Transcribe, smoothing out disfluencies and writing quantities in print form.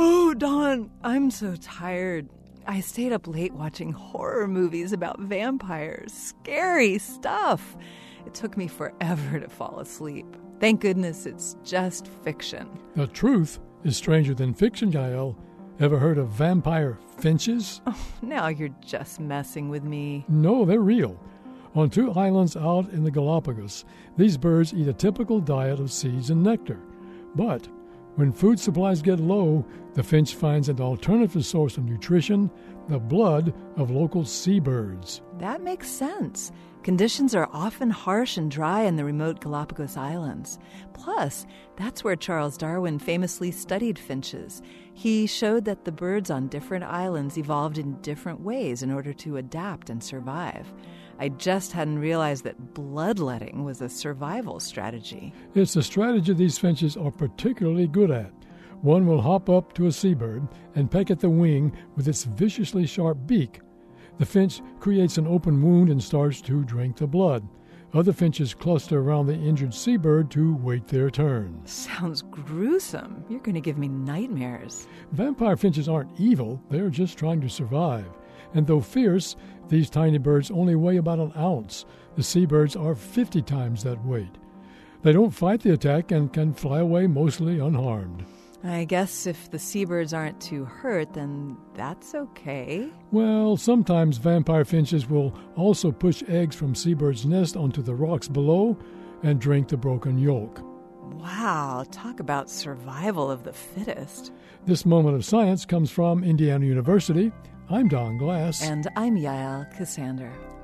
Oh, Don, I'm so tired. I stayed up late watching horror movies about vampires. Scary stuff. It took me forever to fall asleep. Thank goodness it's just fiction. The truth is stranger than fiction, Yael. Ever heard of vampire finches? Oh, now you're just messing with me. No, they're real. On two islands out in the Galapagos, these birds eat a typical diet of seeds and nectar. But when food supplies get low, the finch finds an alternative source of nutrition, the blood of local seabirds. That makes sense. Conditions are often harsh and dry in the remote Galapagos Islands. Plus, that's where Charles Darwin famously studied finches. He showed that the birds on different islands evolved in different ways in order to adapt and survive. I just hadn't realized that bloodletting was a survival strategy. It's a strategy these finches are particularly good at. One will hop up to a seabird and peck at the wing with its viciously sharp beak. The finch creates an open wound and starts to drink the blood. Other finches cluster around the injured seabird to wait their turn. Sounds gruesome. You're going to give me nightmares. Vampire finches aren't evil. They're just trying to survive. And though fierce, these tiny birds only weigh about an ounce. The seabirds are 50 times that weight. They don't fight the attack and can fly away mostly unharmed. I guess if the seabirds aren't too hurt, then that's okay. Well, sometimes vampire finches will also push eggs from seabirds' nests onto the rocks below and drink the broken yolk. Wow, talk about survival of the fittest. This moment of science comes from Indiana University. I'm Don Glass. And I'm Yael Cassander.